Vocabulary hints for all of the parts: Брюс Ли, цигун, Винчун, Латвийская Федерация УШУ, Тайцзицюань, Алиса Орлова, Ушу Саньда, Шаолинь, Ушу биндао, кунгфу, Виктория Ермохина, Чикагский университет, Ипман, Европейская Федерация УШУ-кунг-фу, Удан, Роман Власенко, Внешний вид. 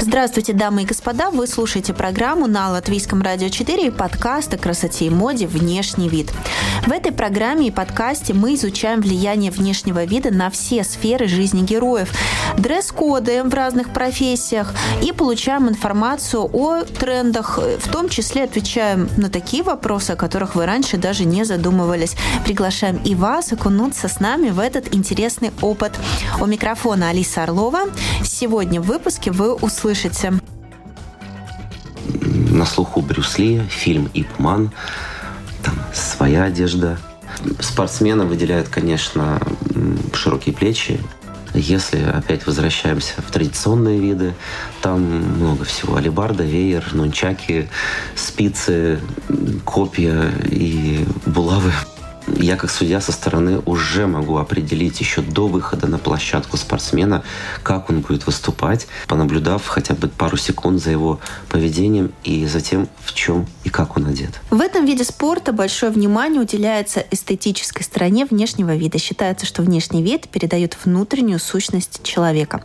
Здравствуйте, дамы и господа! Вы слушаете программу на Латвийском радио 4 и подкаст о красоте и моде «Внешний вид». В этой программе и подкасте мы изучаем влияние внешнего вида на все сферы жизни героев, дресс-коды в разных профессиях и получаем информацию о трендах, в том числе отвечаем на такие вопросы, о которых вы раньше даже не задумывались. Приглашаем и вас окунуться с нами в этот интересный опыт. У микрофона Алиса Орлова. Сегодня в выпуске вы услышите. На слуху Брюс Ли, фильм «Ипман», там своя одежда. Спортсмена выделяют, конечно, широкие плечи. Если опять возвращаемся в традиционные виды, там много всего. Алебарда, веер, нунчаки, спицы, копья и булавы. Я, как судья со стороны, уже могу определить еще до выхода на площадку спортсмена, как он будет выступать, понаблюдав хотя бы пару секунд за его поведением и за тем, в чем и как он одет. В этом виде спорта большое внимание уделяется эстетической стороне внешнего вида. Считается, что внешний вид передает внутреннюю сущность человека.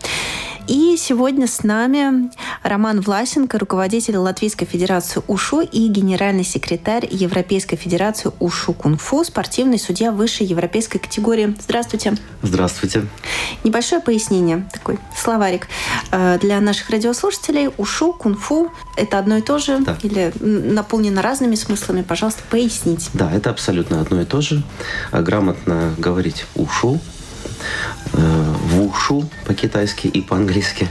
И сегодня с нами Роман Власенко, руководитель Латвийской Федерации УШУ и генеральный секретарь Европейской Федерации УШУ-кунг-фу, спортивный судья высшей европейской категории. Здравствуйте. Здравствуйте. Небольшое пояснение, такой словарик для наших радиослушателей. УШУ, кунг-фу – это одно и то же, да, или наполнено разными смыслами? Пожалуйста, поясните. Да, это абсолютно одно и то же. Грамотно говорить «ушу», «вушу» по-китайски и по-английски.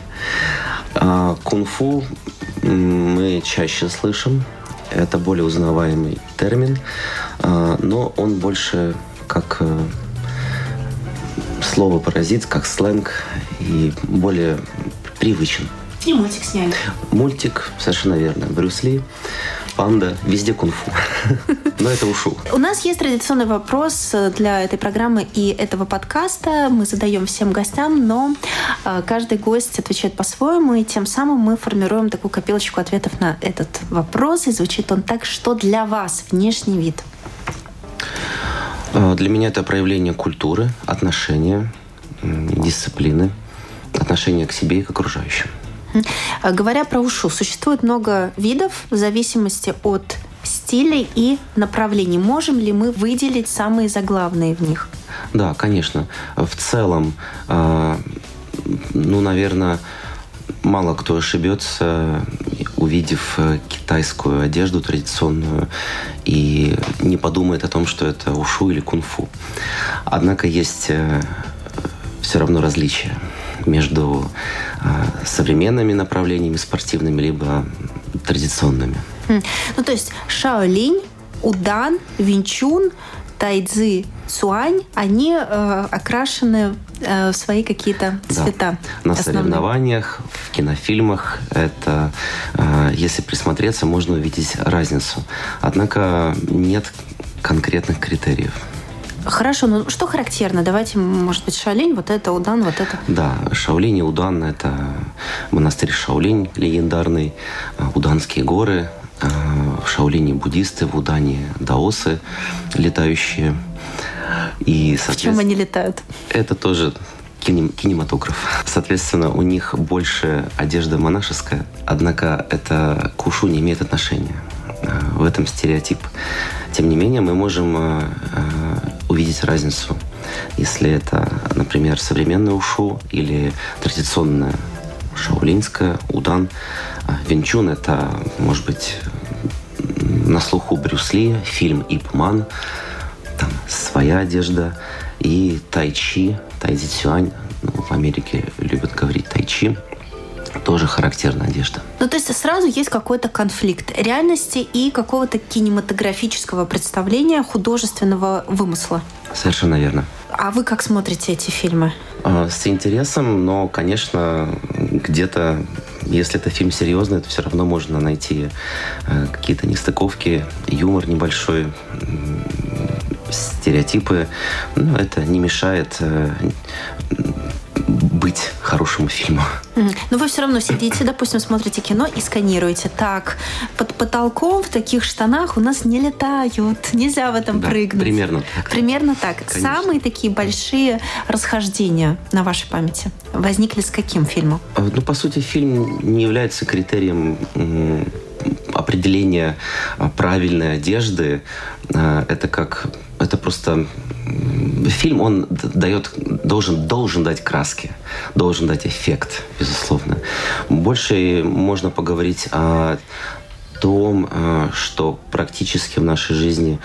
«Кунг-фу» мы чаще слышим. Это более узнаваемый термин, но он больше как слово-паразит, как сленг и более привычен. И мультик сняли. Мультик, совершенно верно. Брюс Ли, панда, везде кунг-фу. Но это ушу. У нас есть традиционный вопрос для этой программы и этого подкаста. Мы задаем всем гостям, но каждый гость отвечает по-своему, и тем самым мы формируем такую копилочку ответов на этот вопрос. И звучит он так: что для вас внешний вид? Для меня это проявление культуры, отношения, дисциплины, отношения к себе и к окружающим. Говоря про ушу, существует много видов в зависимости от стилей и направлений. Можем ли мы выделить самые заглавные в них? Да, конечно. В целом, наверное, мало кто ошибется, увидев китайскую одежду традиционную, и не подумает о том, что это ушу или кунг-фу. Однако есть все равно различия между современными направлениями спортивными либо традиционными. То есть Шаолинь, Удан, Винчун, Тайцзицюань, они окрашены в свои какие-то цвета. Да. На соревнованиях, в кинофильмах это, если присмотреться, можно увидеть разницу. Однако нет конкретных критериев. Хорошо, но что характерно? Давайте, может быть, Шаолинь, вот это, Удан, вот это. Да, Шаолинь и Удан – это монастырь Шаолинь легендарный, Уданские горы, в Шаолине буддисты, в Удане даосы летающие. И, в чем они летают? Это тоже кинематограф. Соответственно, у них больше одежда монашеская, однако это к ушу не имеет отношения. В этом стереотип. Тем не менее, мы можем увидеть разницу, если это, например, современное ушу или традиционное шаолиньское, Удан. Винчун – это, может быть, на слуху Брюс Ли, фильм «Ипман», там своя одежда, и тайчи, тайцзицюань, в Америке любят говорить тайчи. Тоже характерная одежда. То есть сразу есть какой-то конфликт реальности и какого-то кинематографического представления, художественного вымысла. Совершенно верно. А вы как смотрите эти фильмы? С интересом, но, конечно, где-то, если это фильм серьезный, то все равно можно найти какие-то нестыковки, юмор небольшой, стереотипы. Это не мешает быть хорошему фильму. Но вы все равно сидите, допустим, смотрите кино и сканируете. Так, под потолком в таких штанах у нас не летают. Нельзя в этом прыгнуть. Примерно так. Примерно так. Конечно. Самые такие большие расхождения на вашей памяти возникли с каким фильмом? Ну, по сути, фильм не является критерием определения правильной одежды. Это как... Это просто... Фильм, он должен дать краски, должен дать эффект, безусловно. Больше можно поговорить о том, что практически в нашей жизни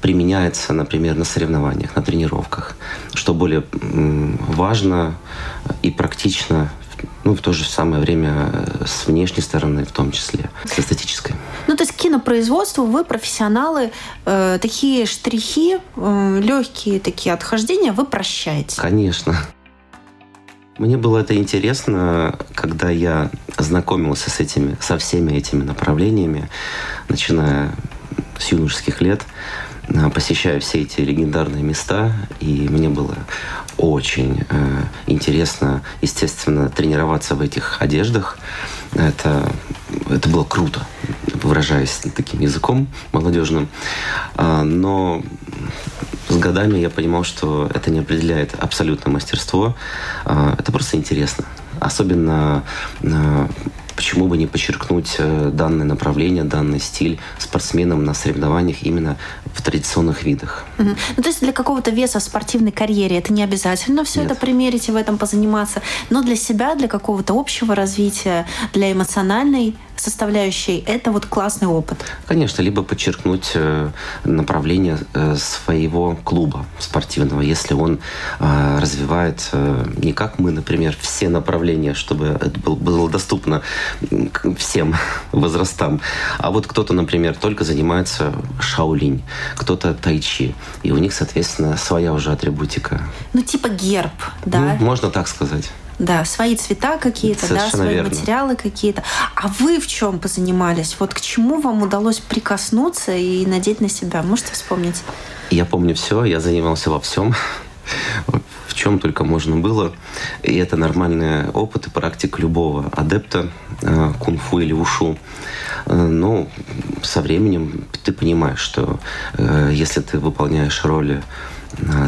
применяется, например, на соревнованиях, на тренировках. Что более важно и практично, ну, в то же самое время с внешней стороны, в том числе, с эстетической. Ну, то есть кинопроизводство, вы профессионалы, такие штрихи, легкие такие отхождения вы прощаете? Конечно. Мне было это интересно, когда я ознакомился со всеми этими направлениями, начиная с юношеских лет, посещая все эти легендарные места, и мне было очень интересно, естественно, тренироваться в этих одеждах. Это было круто, выражаясь таким языком молодежным. Но с годами я понимал, что это не определяет абсолютно мастерство. Это просто интересно. Особенно почему бы не подчеркнуть данное направление, данный стиль спортсменам на соревнованиях именно в традиционных видах. Mm-hmm. Ну, то есть для какого-то веса в спортивной карьере это не обязательно все это примерить и в этом позаниматься, но для себя, для какого-то общего развития, для эмоциональной составляющей, это вот классный опыт. Конечно, либо подчеркнуть направление своего клуба спортивного, если он развивает не как мы, например, все направления, чтобы это было доступно всем возрастам. А вот кто-то, например, только занимается шаолинь, кто-то тайчи. И у них, соответственно, своя уже атрибутика. Ну, типа герб, да? Ну, можно так сказать. Да, свои цвета какие-то, да, свои материалы какие-то. А вы в чем позанимались? Вот к чему вам удалось прикоснуться и надеть на себя? Можете вспомнить? Я помню все, я занимался во всем. В чем только можно было. И это нормальный опыт и практика любого адепта кунг-фу или ушу. Но со временем ты понимаешь, что если ты выполняешь роли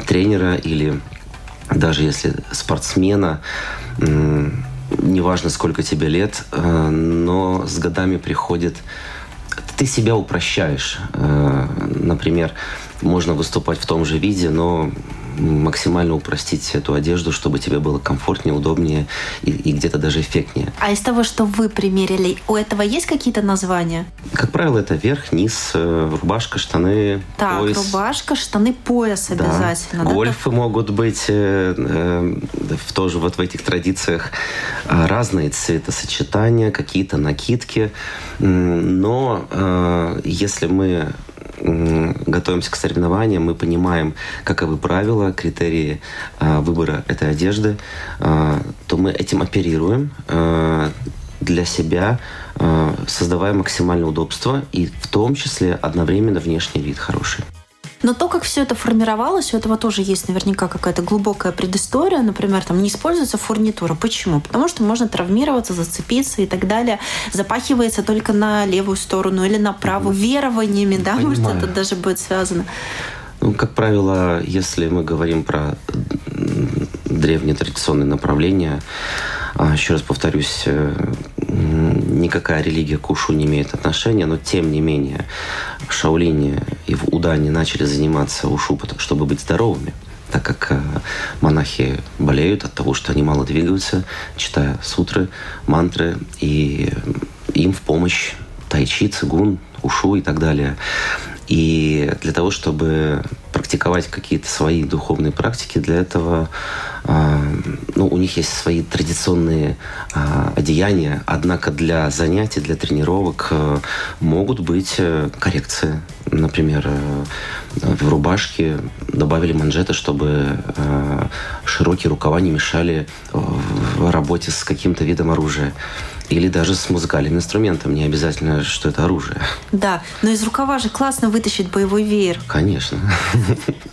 тренера или даже если спортсмена, неважно, сколько тебе лет, но с годами приходит... Ты себя упрощаешь. Например, можно выступать в том же виде, но максимально упростить эту одежду, чтобы тебе было комфортнее, удобнее и где-то даже эффектнее. А из того, что вы примерили, у этого есть какие-то названия? Как правило, это верх, низ, рубашка, штаны, так, пояс. Так, рубашка, штаны, пояс обязательно. Да. Гольфы могут быть тоже вот в этих традициях. Разные цветосочетания, какие-то накидки. Но если мы готовимся к соревнованиям, мы понимаем, каковы правила, критерии выбора этой одежды, то мы этим оперируем для себя, создавая максимальное удобство и в том числе одновременно внешний вид хороший. Но то, как все это формировалось, у этого тоже есть наверняка какая-то глубокая предыстория. Например, там не используется фурнитура. Почему? Потому что можно травмироваться, зацепиться и так далее. Запахивается только на левую сторону или на правую верованиями, да? Понимаю. Может, это даже будет связано. Ну, как правило, если мы говорим про древние традиционные направления, еще раз повторюсь, никакая религия к ушу не имеет отношения, но тем не менее в Шаолине и в Удане начали заниматься ушу, чтобы быть здоровыми, так как монахи болеют от того, что они мало двигаются, читая сутры, мантры, и им в помощь тайчи, цигун, ушу и так далее. И для того, чтобы практиковать какие-то свои духовные практики, для этого у них есть свои традиционные одеяния, однако для занятий, для тренировок могут быть коррекции. Например, в рубашке добавили манжеты, чтобы широкие рукава не мешали в работе с каким-то видом оружия. Или даже с музыкальным инструментом. Не обязательно, что это оружие. Да, но из рукава же классно вытащить боевой веер. Конечно.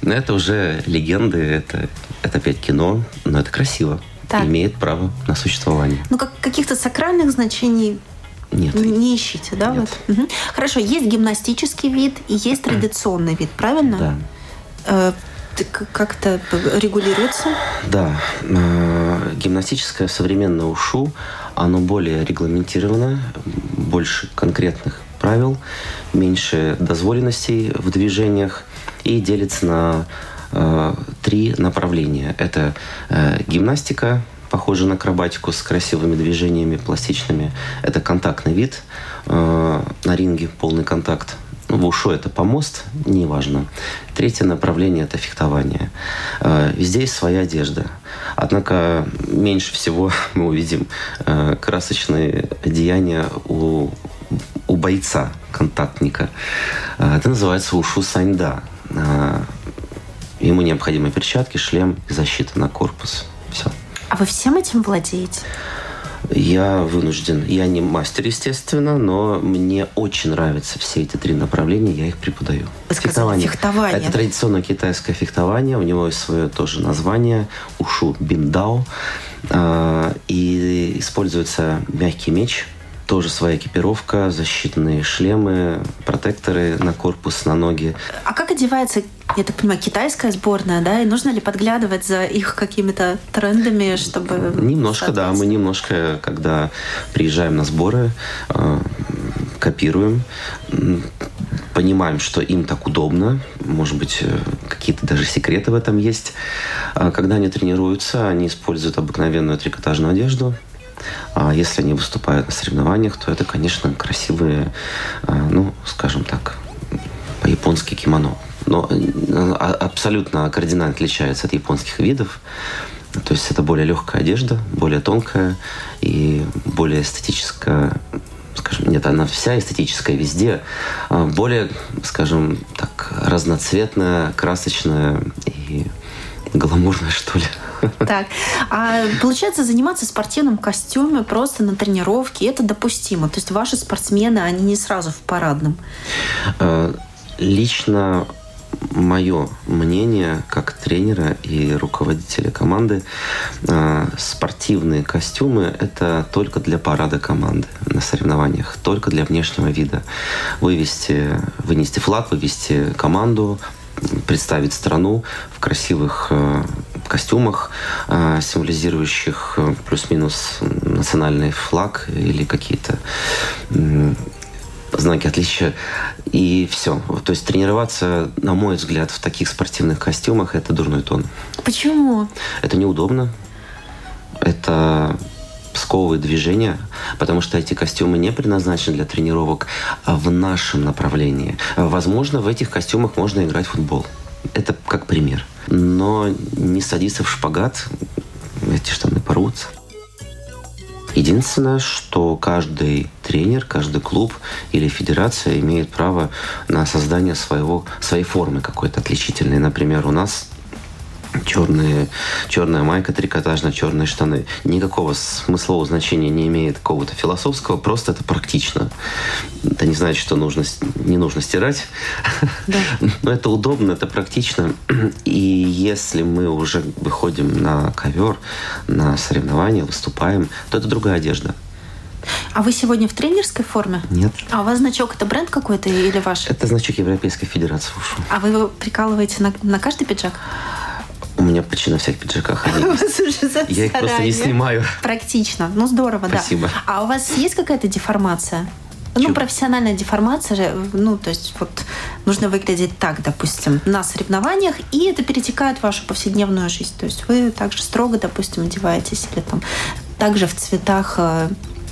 Но это уже легенды, это опять кино, но это красиво. так. имеет право на существование. Ну, как каких-то сакральных значений нет. Не ищите, да? Нет. Вот? Угу. Хорошо, есть гимнастический вид и есть традиционный вид, правильно? Да. Как-то регулируется? Да. Гимнастическое современное ушу, оно более регламентировано, больше конкретных правил, меньше дозволенностей в движениях и делится на три направления. Это гимнастика, похожа на акробатику с красивыми движениями пластичными. Это контактный вид, на ринге полный контакт. В ушу это помост, неважно. Третье направление – это фехтование. Везде есть своя одежда. Однако меньше всего мы увидим красочные одеяния у бойца, контактника. Это называется ушу саньда. Ему необходимы перчатки, шлем, защита на корпус. Все. А вы всем этим владеете? Я вынужден. Я не мастер, естественно, но мне очень нравятся все эти три направления, я их преподаю. Вы сказали, фехтование. Это традиционное китайское фехтование, у него есть свое тоже название – ушу биндао. И используется мягкий меч, тоже своя экипировка, защитные шлемы, протекторы на корпус, на ноги. А как одевается, я так понимаю, китайская сборная, да? И нужно ли подглядывать за их какими-то трендами, чтобы... Немножко, да. Мы немножко, когда приезжаем на сборы, копируем, понимаем, что им так удобно. Может быть, какие-то даже секреты в этом есть. Когда они тренируются, они используют обыкновенную трикотажную одежду. А если они выступают на соревнованиях, то это, конечно, красивые, ну, скажем так, по-японски кимоно. Но абсолютно кардинально отличается от японских видов. То есть это более легкая одежда, более тонкая и более эстетическая, скажем, нет, она вся эстетическая везде, более, скажем так, разноцветная, красочная и гламурная, что ли. Так, а получается, заниматься в спортивном костюме просто на тренировке, это допустимо? То есть ваши спортсмены, они не сразу в парадном? Лично мое мнение, как тренера и руководителя команды, спортивные костюмы – это только для парада команды на соревнованиях, только для внешнего вида. Вынести флаг, вывести команду, представить страну в красивых костюмах, символизирующих плюс-минус национальный флаг или какие-то знаки отличия. И все. То есть тренироваться, на мой взгляд, в таких спортивных костюмах – это дурной тон. Почему? Это неудобно. Это сковывает движения, потому что эти костюмы не предназначены для тренировок в нашем направлении. Возможно, в этих костюмах можно играть в футбол. Это как пример. Но не садиться в шпагат, эти штаны порвутся. Единственное, что каждый тренер, каждый клуб или федерация имеет право на создание своей формы какой-то отличительной. Например, у нас черная майка, трикотажная, черные штаны. Никакого смыслового значения не имеет, какого-то философского, просто это практично. Это не значит, что не нужно стирать. Да. Но это удобно, это практично. И если мы уже выходим на ковер, на соревнования, выступаем, то это другая одежда. А вы сегодня в тренерской форме? Нет. А у вас значок – это бренд какой-то или ваш? Это значок Европейской Федерации УШУ. А вы его прикалываете на каждый пиджак? У меня почти на всех пиджаках они есть. Я их просто не снимаю. Практично. Ну, здорово, спасибо. Да. Спасибо. А у вас есть какая-то деформация? Чего? Ну, профессиональная деформация же. Ну, то есть, вот нужно выглядеть так, допустим, на соревнованиях, и это перетекает в вашу повседневную жизнь. То есть вы также строго, допустим, одеваетесь или там также в цветах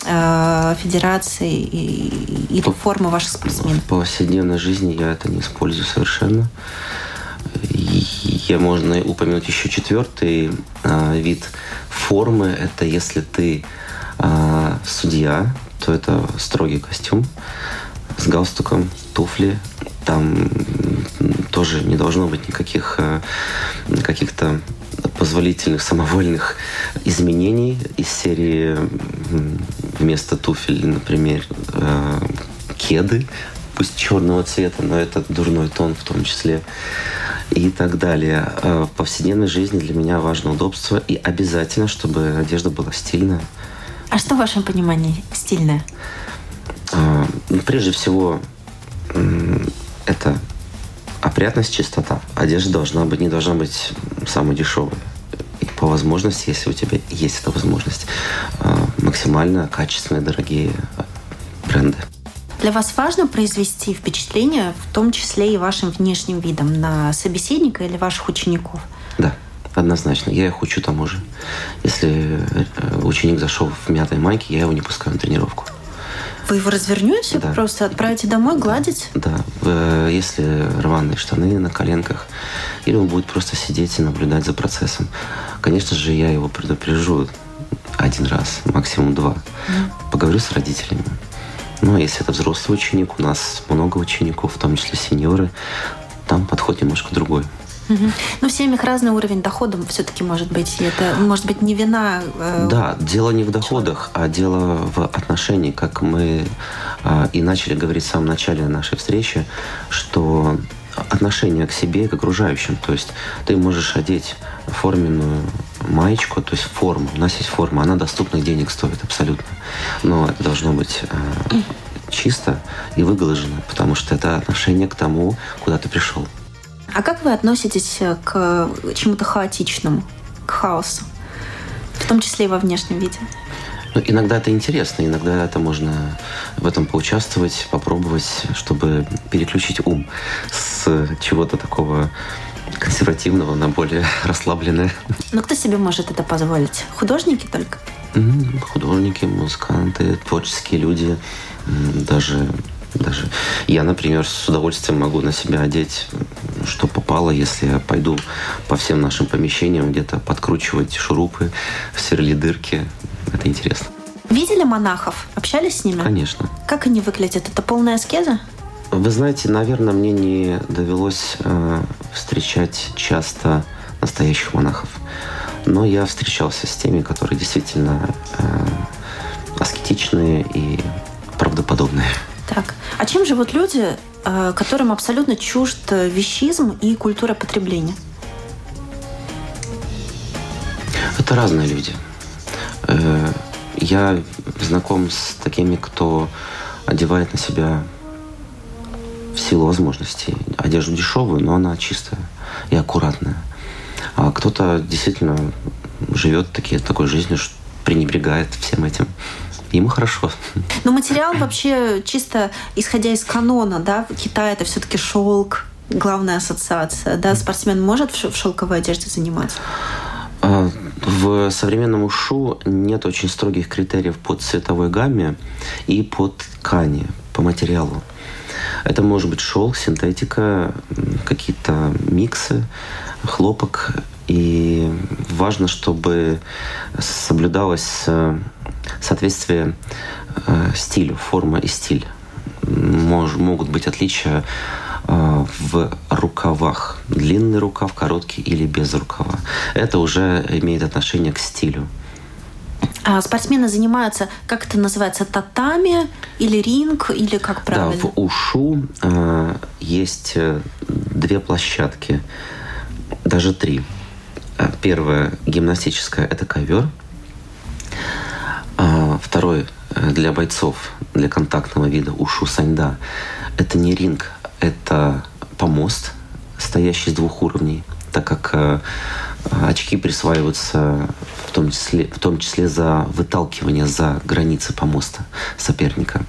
федерации и формы ваших спортсменов. В повседневной жизни я это не использую совершенно. Я можно упомянуть еще четвертый вид формы. Это если ты судья, то это строгий костюм с галстуком, туфли. Там тоже не должно быть никаких каких-то позволительных, самовольных изменений из серии вместо туфель, например, кеды. Пусть черного цвета, но это дурной тон в том числе. и так далее. В повседневной жизни для меня важно удобство, и обязательно, чтобы одежда была стильная. А что в вашем понимании стильное? Прежде всего, это опрятность, чистота. Одежда должна быть, не должна быть самой дешевой. И по возможности, если у тебя есть эта возможность, максимально качественные, дорогие бренды. Для вас важно произвести впечатление, в том числе и вашим внешним видом, на собеседника или ваших учеников? Да, однозначно. Я их учу тому же. Если ученик зашел в мятой майке, я его не пускаю на тренировку. Вы его развернете, да. Просто отправите домой, гладить? Да. Если рваные штаны на коленках, или он будет просто сидеть и наблюдать за процессом. Конечно же, я его предупрежу один раз, максимум два. Поговорю с родителями. Ну, если это взрослый ученик, у нас много учеников, в том числе сеньоры, там подход немножко другой. Угу. Но в семьях разный уровень доходов все-таки может быть. И это может быть не вина. Да, дело не в доходах, а дело в отношении, как мы и начали говорить в самом начале нашей встречи, что отношение к себе и к окружающим. То есть ты можешь одеть форменную маечку, то есть форму. У нас есть форма, она доступных денег стоит абсолютно. Но это должно быть чисто и выглажено, потому что это отношение к тому, куда ты пришел. А как вы относитесь к чему-то хаотичному, к хаосу, в том числе и во внешнем виде? Ну, иногда это интересно, иногда это можно в этом поучаствовать, попробовать, чтобы переключить ум с чего-то такого консервативного на более расслабленное. Но кто себе может это позволить? Художники только? Художники, музыканты, творческие люди, даже я, например, с удовольствием могу на себя одеть, что попало, если я пойду по всем нашим помещениям где-то подкручивать шурупы, сверлить дырки. Это интересно. Видели монахов? Общались с ними? Конечно. Как они выглядят? Это полная аскеза? Вы знаете, наверное, мне не довелось встречать часто настоящих монахов. Но я встречался с теми, которые действительно аскетичные и правдоподобные. Так. А чем живут люди, которым абсолютно чужд вещизм и культура потребления? Это разные люди. Я знаком с такими, кто одевает на себя в силу возможностей одежду дешевую, но она чистая и аккуратная. А кто-то действительно живет такой жизнью, что пренебрегает всем этим. Ему хорошо. Но материал вообще чисто исходя из канона, да, в Китае это все-таки шелк, главная ассоциация, да, спортсмен может в шелковой одежде заниматься? В современном ушу нет очень строгих критериев по цветовой гамме и по ткани, по материалу. Это может быть шелк, синтетика, какие-то миксы, хлопок. И важно, чтобы соблюдалось соответствие стилю, форма и стиль. Могут быть отличия в рукавах. Длинный рукав, короткий или без рукава. Это уже имеет отношение к стилю. А спортсмены занимаются, как это называется, татами или ринг, или как правильно? Да, в ушу есть две площадки, даже три. Первая гимнастическая – это ковер. Второй для бойцов, для контактного вида ушу саньда. Это не ринг, это помост, стоящий с двух уровней, так как очки присваиваются в том числе за выталкивание за границы помоста соперника.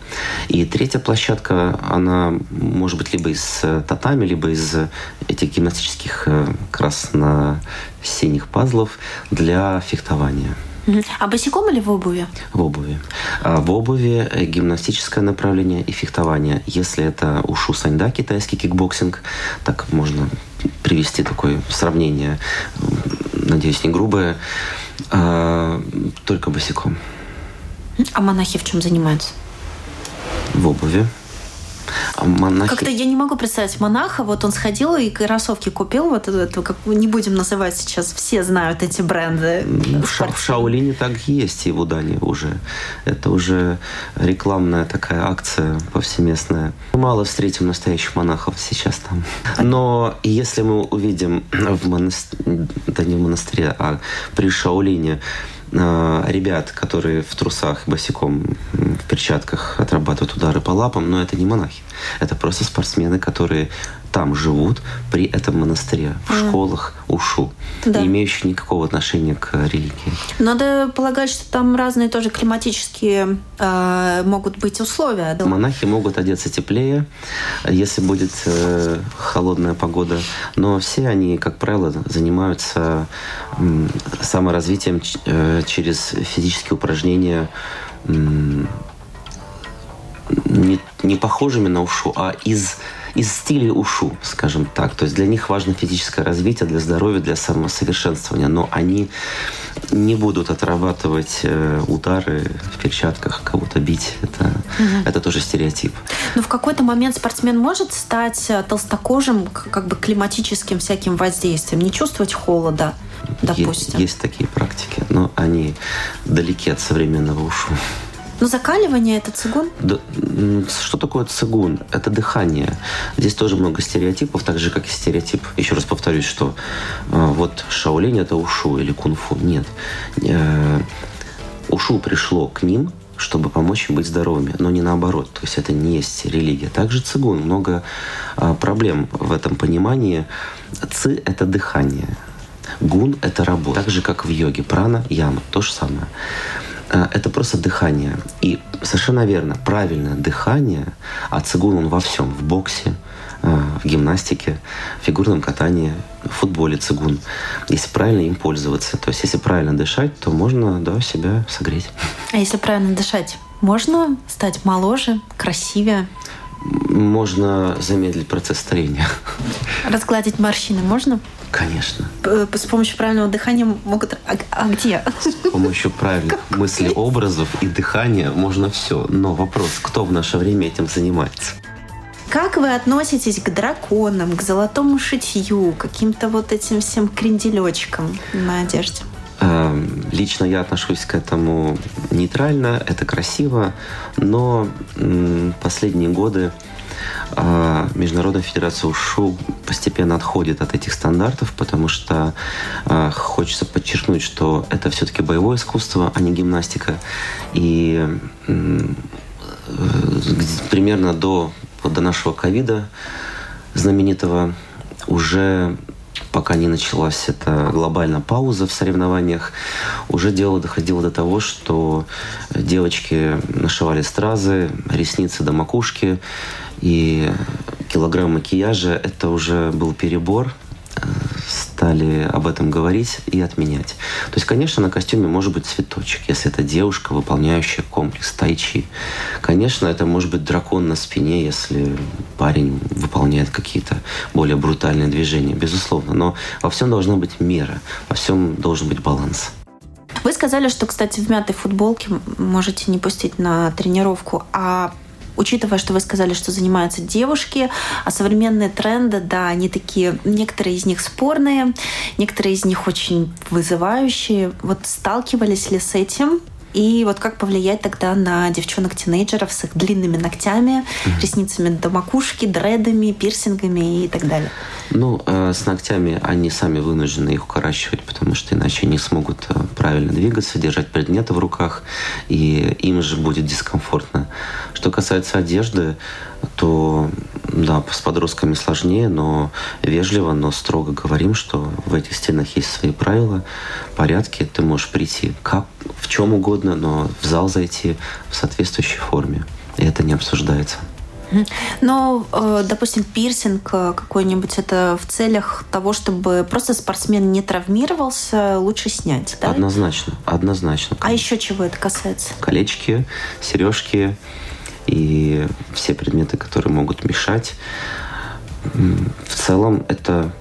И третья площадка, она может быть либо из татами, либо из этих гимнастических красно-синих пазлов для фехтования. А босиком или в обуви? В обуви. В обуви гимнастическое направление и фехтование. Если это ушу саньда, китайский кикбоксинг, так можно привести такое сравнение, надеюсь, не грубое, только босиком. А монахи в чем занимаются? В обуви. монахи... Как-то я не могу представить монаха. Вот он сходил и кроссовки купил. Вот это, как не будем называть сейчас, все знают эти бренды. В Шаолине так есть, и в Удане уже. Это уже рекламная такая акция повсеместная. Мало встретим настоящих монахов сейчас там. Но если мы увидим в монастыре, да не в монастыре, а при Шаолине ребят, которые в трусах босиком, в перчатках отрабатывают удары по лапам, но это не монахи. Это просто спортсмены, которые там живут, при этом монастыре, в школах ушу, да, не имеющие никакого отношения к религии. Надо полагать, что там разные тоже климатические могут быть условия. Да? Монахи могут одеться теплее, если будет холодная погода, но все они, как правило, занимаются саморазвитием через физические упражнения, не похожими на ушу, а из стиля ушу, скажем так. То есть для них важно физическое развитие, для здоровья, для самосовершенствования. Но они не будут отрабатывать удары в перчатках, кого-то бить. Это тоже стереотип. Но в какой-то момент спортсмен может стать толстокожим, как бы климатическим всяким воздействием, не чувствовать холода, допустим. Есть такие практики, но они далеки от современного ушу. Но закаливание – это цигун? Да, что такое цигун? Это дыхание. Здесь тоже много стереотипов, так же, как и стереотип. Еще раз повторюсь, что вот Шаолинь – это ушу или кунгфу. Нет. Ушу пришло к ним, чтобы помочь им быть здоровыми, но не наоборот. То есть это не есть религия. Также цигун. Много проблем в этом понимании. Ци – это дыхание. Гун – это работа. Так же, как в йоге. Прана, яма – то же самое. Это просто дыхание. И совершенно верно, правильное дыхание, а цигун он во всем, в боксе, в гимнастике, в фигурном катании, в футболе цигун. Если правильно им пользоваться, то есть если правильно дышать, то можно, да, себя согреть. А если правильно дышать, можно стать моложе, красивее? Можно замедлить процесс старения. Разгладить морщины можно? Конечно. С помощью правильного дыхания могут... А где? С помощью правильных мыслей, образов и дыхания можно все. Но вопрос, кто в наше время этим занимается? Как вы относитесь к драконам, к золотому шитью, к каким-то вот этим всем кренделечкам на одежде? Лично я отношусь к этому нейтрально, это красиво, но последние годы Международная Федерация УШУ постепенно отходит от этих стандартов, потому что хочется подчеркнуть, что это все-таки боевое искусство, а не гимнастика. И примерно до нашего ковида знаменитого уже... Пока не началась эта глобальная пауза в соревнованиях, уже дело доходило до того, что девочки нашивали стразы, ресницы до макушки, и килограмм макияжа – это уже был перебор. Стали об этом говорить и отменять. То есть, конечно, на костюме может быть цветочек, если это девушка, выполняющая комплекс тайчи. Конечно, это может быть дракон на спине, если парень выполняет какие-то более брутальные движения, безусловно. Но во всем должна быть мера, во всем должен быть баланс. Вы сказали, что, кстати, в мятой футболке можете не пустить на тренировку, а... Учитывая, что вы сказали, что занимаются девушки, а современные тренды, да, они такие, некоторые из них спорные, некоторые из них очень вызывающие. Вот сталкивались ли с этим? И вот как повлиять тогда на девчонок-тинейджеров с их длинными ногтями, ресницами до макушки, дредами, пирсингами и так далее? Ну, с ногтями они сами вынуждены их укорачивать, потому что иначе не смогут правильно двигаться, держать предметы в руках, и им же будет дискомфортно. Что касается одежды, то, да, с подростками сложнее, но вежливо, но строго говорим, что в этих стенах есть свои правила, порядки. Ты можешь прийти как, в чем угодно, но в зал зайти в соответствующей форме. И это не обсуждается. Но, допустим, пирсинг какой-нибудь, это в целях того, чтобы просто спортсмен не травмировался, лучше снять, да? Однозначно. А еще чего это касается? Колечки, сережки и все предметы, которые могут мешать. В целом это,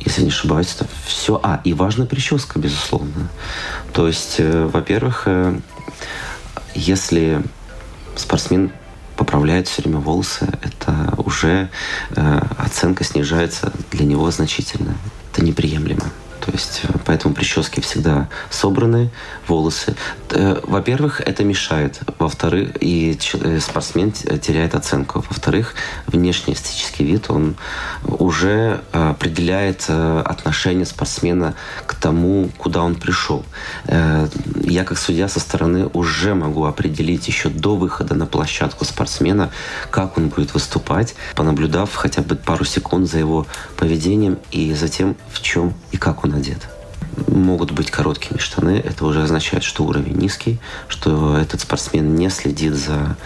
если не ошибаюсь, это все. И важна прическа, безусловно. То есть, во-первых, если спортсмен поправляет все время волосы, это уже оценка снижается для него значительно. Это неприемлемо. То есть, поэтому прически всегда собраны, волосы. Во-первых, это мешает. Во-вторых, и спортсмен теряет оценку. Во-вторых, внешний эстетический вид, он уже определяет отношение спортсмена к тому, куда он пришел. Я, как судья со стороны, уже могу определить еще до выхода на площадку спортсмена, как он будет выступать, понаблюдав хотя бы пару секунд за его поведением и за тем, в чем и как он одет. Могут быть короткими штаны, это уже означает, что уровень низкий, что этот спортсмен не следит за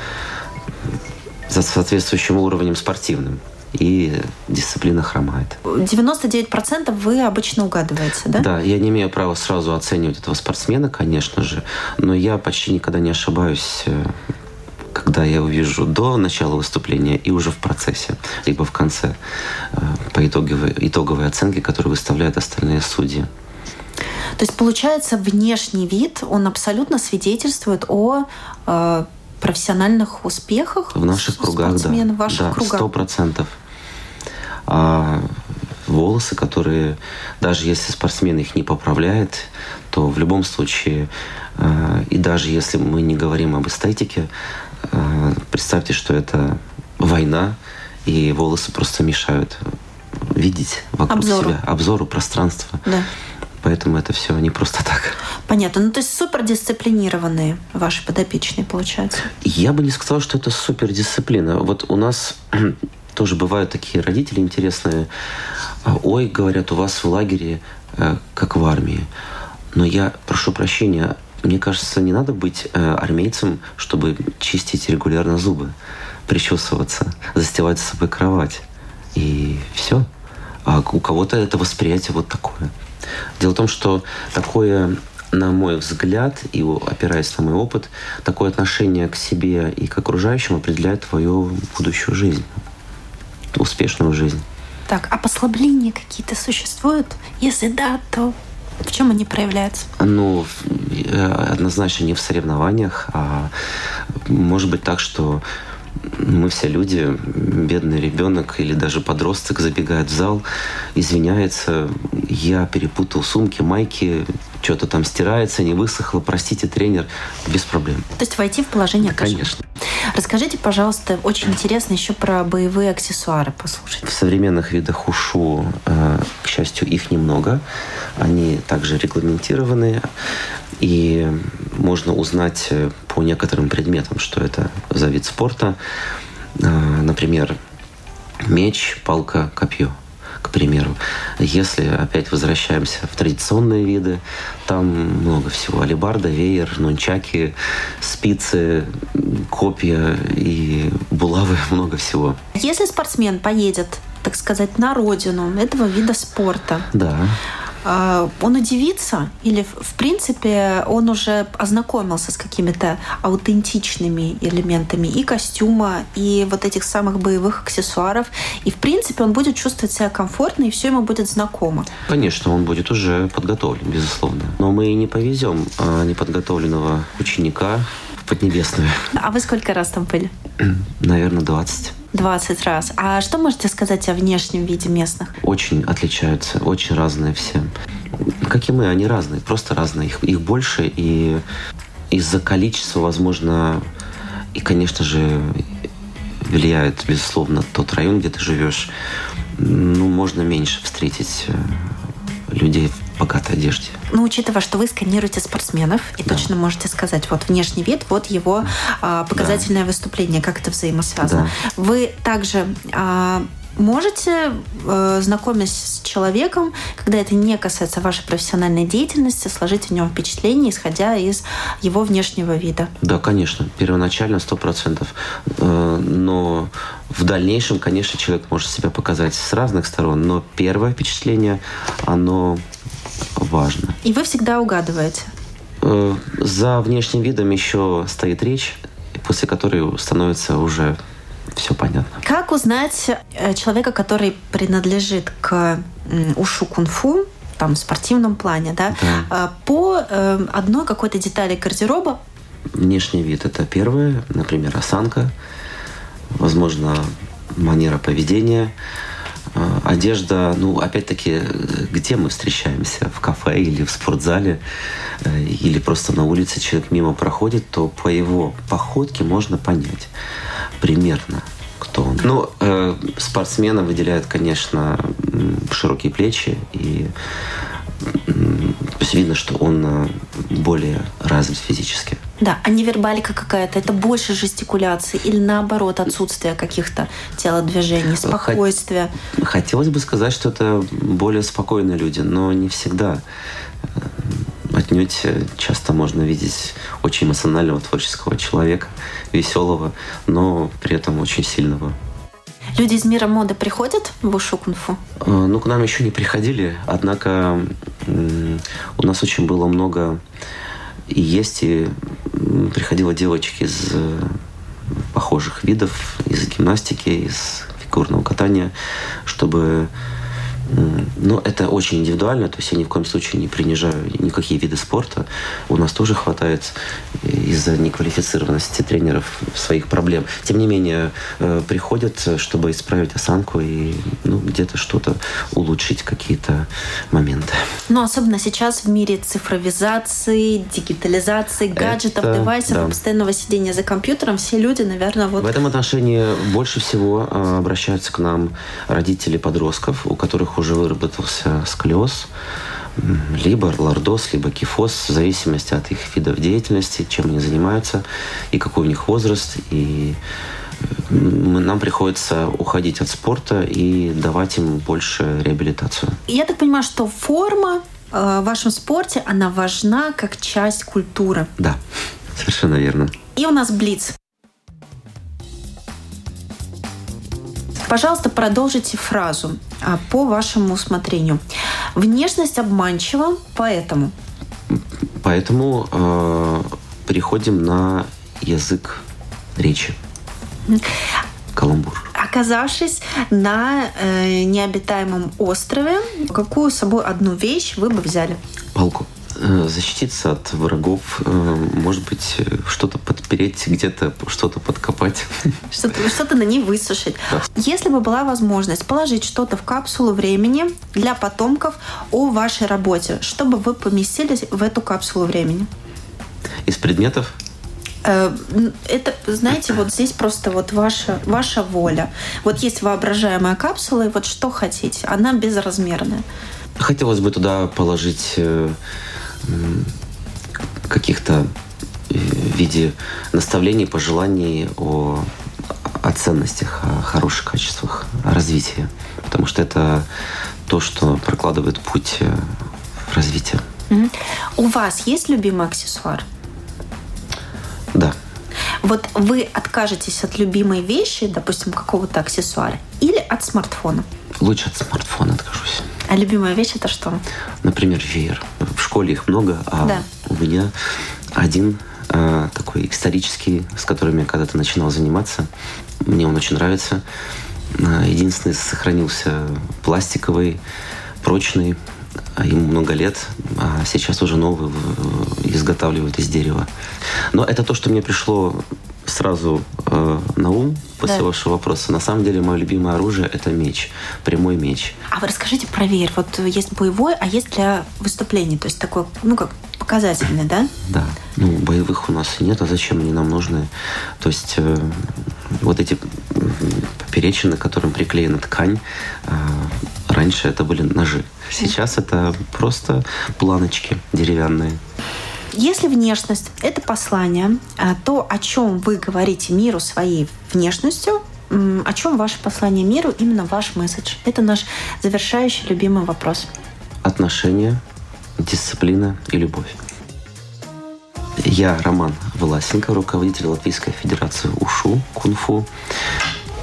соответствующим уровнем спортивным, и дисциплина хромает. 99% вы обычно угадываете, да? Да, я не имею права сразу оценивать этого спортсмена, конечно же, но я почти никогда не ошибаюсь, когда я увижу до начала выступления и уже в процессе, либо в конце, по итоговой оценке, которую выставляют остальные судьи. То есть, получается, внешний вид, он абсолютно свидетельствует о профессиональных успехах в наших кругах, спортсменов, да, в ваших кругах. 100%. Волосы, которые, даже если спортсмен их не поправляет, то в любом случае, и даже если мы не говорим об эстетике, представьте, что это война, и волосы просто мешают видеть вокруг себя, обзору пространства. Да. Поэтому это все не просто так. Понятно. Ну, то есть супердисциплинированные ваши подопечные, получается? Я бы не сказал, что это супердисциплина. Вот у нас тоже бывают такие родители интересные. Ой, говорят, у вас в лагере как в армии. Но я прошу прощения, мне кажется, не надо быть армейцем, чтобы чистить регулярно зубы, причесываться, застилать с собой кровать. И все. А у кого-то это восприятие вот такое. Дело в том, что такое, на мой взгляд, и опираясь на мой опыт, такое отношение к себе и к окружающим определяет твою будущую жизнь, успешную жизнь. Так, а послабления какие-то существуют? Если да, то в чем они проявляются? Ну, однозначно не в соревнованиях, а может быть так, что мы все люди, бедный ребенок или даже подросток забегает в зал, извиняется, я перепутал сумки, майки, что-то там стирается, не высохло, простите, тренер, без проблем. То есть войти в положение, да, конечно. Расскажите, пожалуйста, очень интересно еще про боевые аксессуары послушать. В современных видах ушу, к счастью, их немного. Они также регламентированы. И можно узнать по некоторым предметам, что это за вид спорта. Например, меч, палка, копье, к примеру. Если опять возвращаемся в традиционные виды, там много всего. Алебарда, веер, нунчаки, спицы, копья и булавы, много всего. Если спортсмен поедет, так сказать, на родину этого вида спорта, да, он удивится или, в принципе, он уже ознакомился с какими-то аутентичными элементами и костюма, и вот этих самых боевых аксессуаров, и, в принципе, он будет чувствовать себя комфортно, и все ему будет знакомо? Конечно, он будет уже подготовлен, безусловно. Но мы не повезем неподготовленного ученика в Поднебесную. А вы сколько раз там были? Наверное, 20. 20 раз. А что можете сказать о внешнем виде местных? Очень отличаются, очень разные все. Как и мы, они разные, просто разные. Их больше, и из-за количества, возможно, и, конечно же, влияет, безусловно, тот район, где ты живешь. Ну, можно меньше встретить людей в богатой одежде. Ну, учитывая, что вы сканируете спортсменов и да, точно можете сказать, вот внешний вид, вот его показательное, да, выступление, как это взаимосвязано. Да. Вы также можете, знакомясь с человеком, когда это не касается вашей профессиональной деятельности, сложить о нем впечатление, исходя из его внешнего вида? Да, конечно. Первоначально 100%. Но в дальнейшем, конечно, человек может себя показать с разных сторон, но первое впечатление, оно важно. И вы всегда угадываете? За внешним видом еще стоит речь, после которой становится уже все понятно. Как узнать человека, который принадлежит к ушу-кунг-фу, там, в спортивном плане, да, да, по одной какой-то детали гардероба? Внешний вид – это первое, например, осанка, возможно, манера поведения, одежда. Ну, опять-таки, где мы встречаемся? В кафе или в спортзале, или просто на улице человек мимо проходит, то по его походке можно понять примерно, кто он. Ну, спортсмена выделяют, конечно, широкие плечи, и то есть видно, что он более развит физически. Да, а невербалика какая-то, это больше жестикуляции или наоборот отсутствие каких-то телодвижений, спокойствия? Хотелось бы сказать, что это более спокойные люди, но не всегда. Отнюдь часто можно видеть очень эмоционального, творческого человека, веселого, но при этом очень сильного. Люди из мира моды приходят в ушу кунг-фу? Ну, к нам еще не приходили, однако у нас очень было много и есть, и приходило девочек из похожих видов, из гимнастики, из фигурного катания, чтобы... Но это очень индивидуально, то есть я ни в коем случае не принижаю никакие виды спорта. У нас тоже хватает из-за неквалифицированности тренеров своих проблем. Тем не менее, приходят, чтобы исправить осанку и где-то что-то улучшить, какие-то моменты. Но особенно сейчас в мире цифровизации, дигитализации, гаджетов, девайсов, да. Постоянного сидения за компьютером, все люди, наверное, вот... В этом отношении больше всего обращаются к нам родители подростков, у которых уже выработался сколиоз, либо лордоз, либо кифоз, в зависимости от их видов деятельности, чем они занимаются, и какой у них возраст. И нам приходится уходить от спорта и давать им больше реабилитацию. Я так понимаю, что форма в вашем спорте, она важна как часть культуры. Да, совершенно верно. И у нас блиц. Пожалуйста, продолжите фразу по вашему усмотрению. Внешность обманчива, поэтому... Поэтому переходим на язык речи. Каламбур. Оказавшись на необитаемом острове, какую с собой одну вещь вы бы взяли? Палку. Защититься от врагов, может быть, что-то подпереть, где-то что-то подкопать. Что-то на ней высушить. Да. Если бы была возможность положить что-то в капсулу времени для потомков о вашей работе, что бы вы поместили в эту капсулу времени? Из предметов? Это, знаете, вот здесь просто вот ваша воля. Вот есть воображаемая капсула, и вот что хотите. Она безразмерная. Хотелось бы туда положить... каких-то в виде наставлений, пожеланий о ценностях, о хороших качествах, о развитии. Потому что это то, что прокладывает путь в развитие. У вас есть любимый аксессуар? Да. Вот вы откажетесь от любимой вещи, допустим, какого-то аксессуара, или от смартфона? Лучше от смартфона откажусь. А любимая вещь это что? Например, веер. В школе их много, а да. У меня один такой исторический, с которым я когда-то начинал заниматься. Мне он очень нравится. Единственный сохранился пластиковый, прочный. Ему много лет, а сейчас уже новый изготавливают из дерева. Но это то, что мне пришло сразу на ум после вашего вопроса. На самом деле, мое любимое оружие – это меч, прямой меч. А вы расскажите про веер. Вот есть боевой, а есть для выступлений. То есть такой, как показательный, да? Да. Боевых у нас нет, а зачем они нам нужны? То есть вот эти поперечины, к которым приклеена ткань, раньше это были ножи. Сейчас это просто планочки деревянные. Если внешность – это послание, то о чем вы говорите миру своей внешностью, о чем ваше послание миру, именно ваш месседж? Это наш завершающий любимый вопрос. Отношения, дисциплина и любовь. Я Роман Власенко, руководитель Латвийской Федерации УШУ, кунг-фу.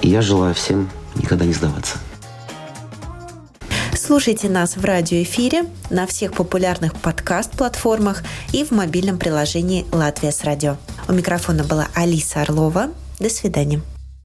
И я желаю всем никогда не сдаваться. Слушайте нас в радиоэфире, на всех популярных подкаст-платформах и в мобильном приложении «Латвия с радио». У микрофона была Алиса Орлова. До свидания.